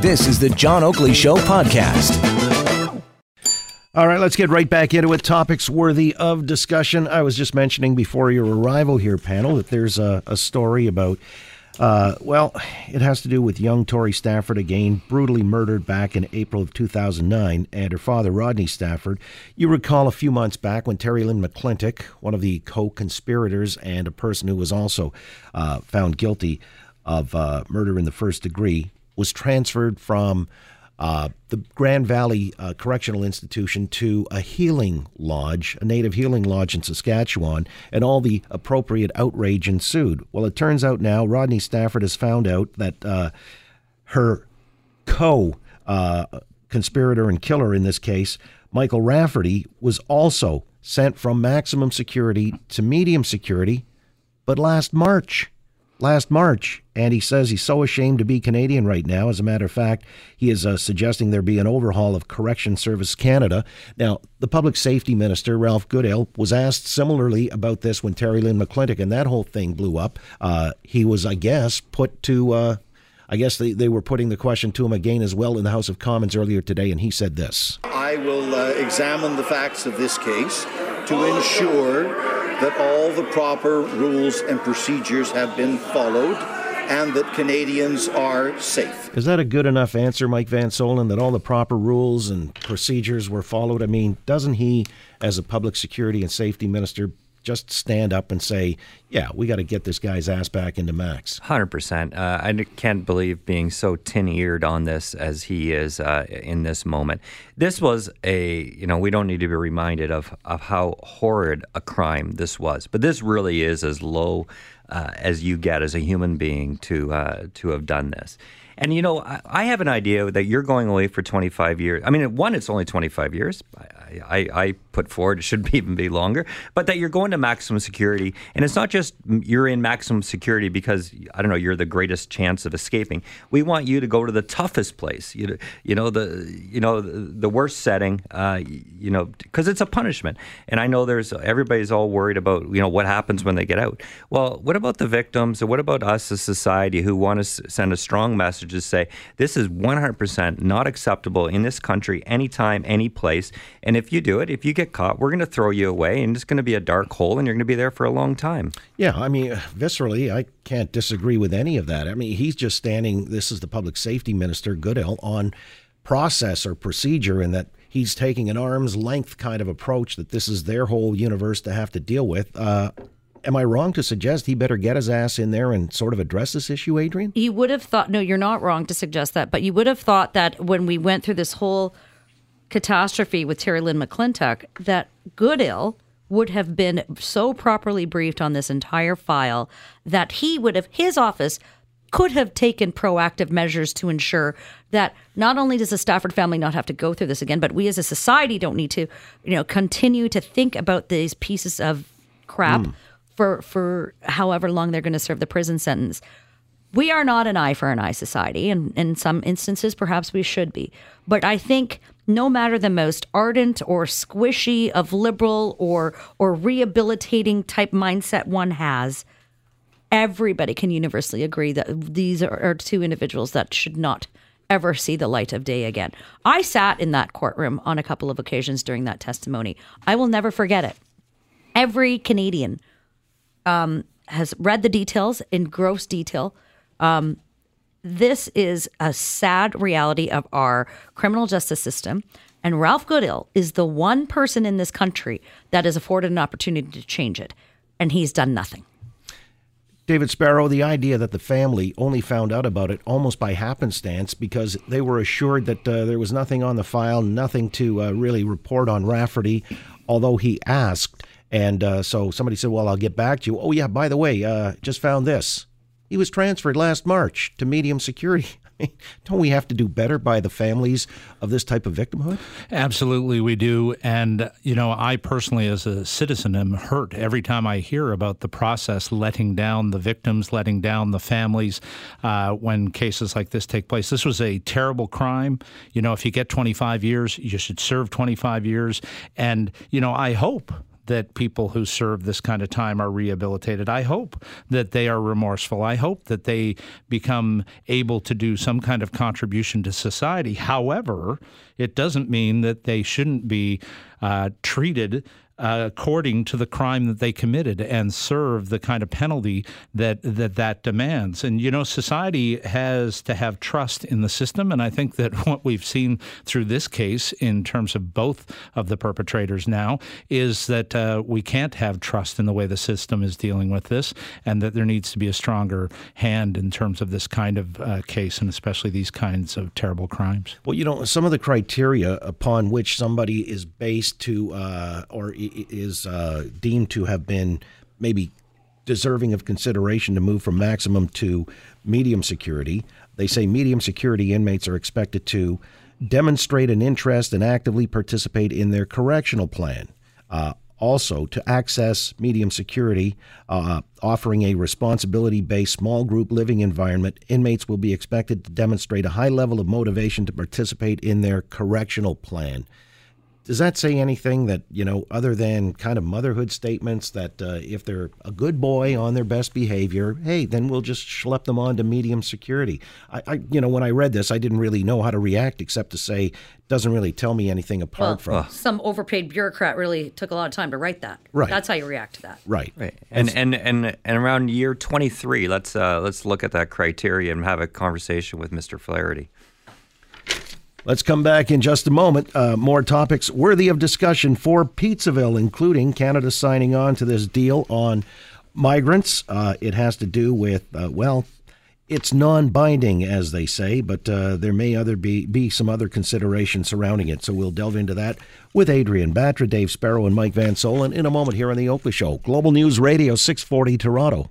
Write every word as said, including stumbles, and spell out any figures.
This is the John Oakley Show podcast. All right, let's get right back into it. Topics worthy of discussion. I was just mentioning before your arrival here, panel, that there's a, a story about, uh, well, it has to do with young Tori Stafford again, brutally murdered back in April of two thousand nine, and her father, Rodney Stafford. You recall a few months back when Terri-Lynne McClintic, one of the co-conspirators and a person who was also uh, found guilty of uh, murder in the first degree, was transferred from uh, the Grand Valley uh, Correctional Institution to a healing lodge, a native healing lodge in Saskatchewan, and all the appropriate outrage ensued. Well, it turns out now Rodney Stafford has found out that uh, her co-conspirator uh, and killer in this case, Michael Rafferty, was also sent from maximum security to medium security, but last March. Last March, and he says he's so ashamed to be Canadian right now. As a matter of fact, he is uh, suggesting there be an overhaul of Correction Service Canada. Now, the Public Safety Minister, Ralph Goodale, was asked similarly about this when Terri-Lynne McClintic and that whole thing blew up. Uh, he was, I guess, put to, uh, I guess they, they were putting the question to him again as well in the House of Commons earlier today, and he said this. I will uh, examine the facts of this case to ensure that all the proper rules and procedures have been followed and that Canadians are safe. Is that a good enough answer, Mike Van Soelen, that all the proper rules and procedures were followed? I mean, doesn't he, as a public security and safety minister, just stand up and say, yeah, we got to get this guy's ass back into max? one hundred percent. Uh, I can't believe being so tin-eared on this as he is uh, in this moment. This was a, you know, we don't need to be reminded of, of how horrid a crime this was. But this really is as low uh, as you get as a human being to uh, to have done this. And, you know, I, I have an idea that you're going away for twenty-five years. I mean, one, it's only twenty-five years. I, I, I put forward it should even be longer. But that you're going to maximum security. And it's not just you're in maximum security because, I don't know, you're the greatest chance of escaping. We want you to go to the toughest place, you, you know, the you know the, the worst setting, uh, you know, because it's a punishment. And I know there's everybody's all worried about, you know, what happens when they get out. Well, what about the victims? And what about us as society who want to send a strong message to say this is one hundred percent not acceptable in this country, anytime, any place. And if you do it, if you get caught, we're going to throw you away, and it's going to be a dark hole, and you're going to be there for a long time. Yeah, I mean, viscerally, I can't disagree with any of that. I mean, he's just standing, this is the Public Safety Minister, Goodale, on process or procedure, and that he's taking an arm's length kind of approach, that this is their whole universe to have to deal with. Uh, Am I wrong to suggest he better get his ass in there and sort of address this issue, Adrian? You would have thought, no, you're not wrong to suggest that, but you would have thought that when we went through this whole catastrophe with Terri-Lynne McClintic, that Goodale would have been so properly briefed on this entire file that he would have, his office could have taken proactive measures to ensure that not only does the Stafford family not have to go through this again, but we as a society don't need to, you know, continue to think about these pieces of crap. Mm. For, for however long they're going to serve the prison sentence. We are not an eye for an eye society, and in some instances, perhaps we should be. But I think no matter the most ardent or squishy of liberal or or rehabilitating type mindset one has, everybody can universally agree that these are, are two individuals that should not ever see the light of day again. I sat in that courtroom on a couple of occasions during that testimony. I will never forget it. Every Canadian Um, has read the details in gross detail. Um, this is a sad reality of our criminal justice system. And Ralph Goodale is the one person in this country that is afforded an opportunity to change it. And he's done nothing. David Sparrow, the idea that the family only found out about it almost by happenstance because they were assured that uh, there was nothing on the file, nothing to uh, really report on Rafferty, although he asked. And uh, so somebody said, well, I'll get back to you. Oh, yeah, by the way, uh, just found this. He was transferred last March to medium security. Don't we have to do better by the families of this type of victimhood? Absolutely we do. And, you know, I personally as a citizen am hurt every time I hear about the process letting down the victims, letting down the families uh, when cases like this take place. This was a terrible crime. You know, if you get twenty-five years, you should serve twenty-five years. And, you know, I hope that people who serve this kind of time are rehabilitated. I hope that they are remorseful. I hope that they become able to do some kind of contribution to society. However, it doesn't mean that they shouldn't be uh, treated uh, according to the crime that they committed and serve the kind of penalty that, that that demands. And, you know, society has to have trust in the system. And I think that what we've seen through this case in terms of both of the perpetrators now is that uh, we can't have trust in the way the system is dealing with this, and that there needs to be a stronger hand in terms of this kind of uh, case, and especially these kinds of terrible crimes. Well, you know, some of the criteria upon which somebody is based to uh, or is uh, deemed to have been maybe deserving of consideration to move from maximum to medium security. They say medium security inmates are expected to demonstrate an interest and actively participate in their correctional plan. Uh, also, to access medium security, uh, offering a responsibility-based small group living environment, inmates will be expected to demonstrate a high level of motivation to participate in their correctional plan. Does that say anything that, you know, other than kind of motherhood statements that uh, if they're a good boy on their best behavior, hey, then we'll just schlep them on to medium security? I, I you know, when I read this, I didn't really know how to react except to say it doesn't really tell me anything apart well, from uh, some overpaid bureaucrat really took a lot of time to write that. Right. That's how you react to that. Right. Right. And and, and and around year twenty-three, let's uh, let's look at that criteria and have a conversation with Mister Flaherty. Let's come back in just a moment. Uh, more topics worthy of discussion for Pizzaville, including Canada signing on to this deal on migrants. Uh, it has to do with, uh, well, it's non-binding, as they say, but uh, there may other be, be some other consideration surrounding it. So we'll delve into that with Adrienne Batra, Dave Sparrow, and Mike Van Soelen in a moment here on The Oakley Show. Global News Radio, six forty Toronto.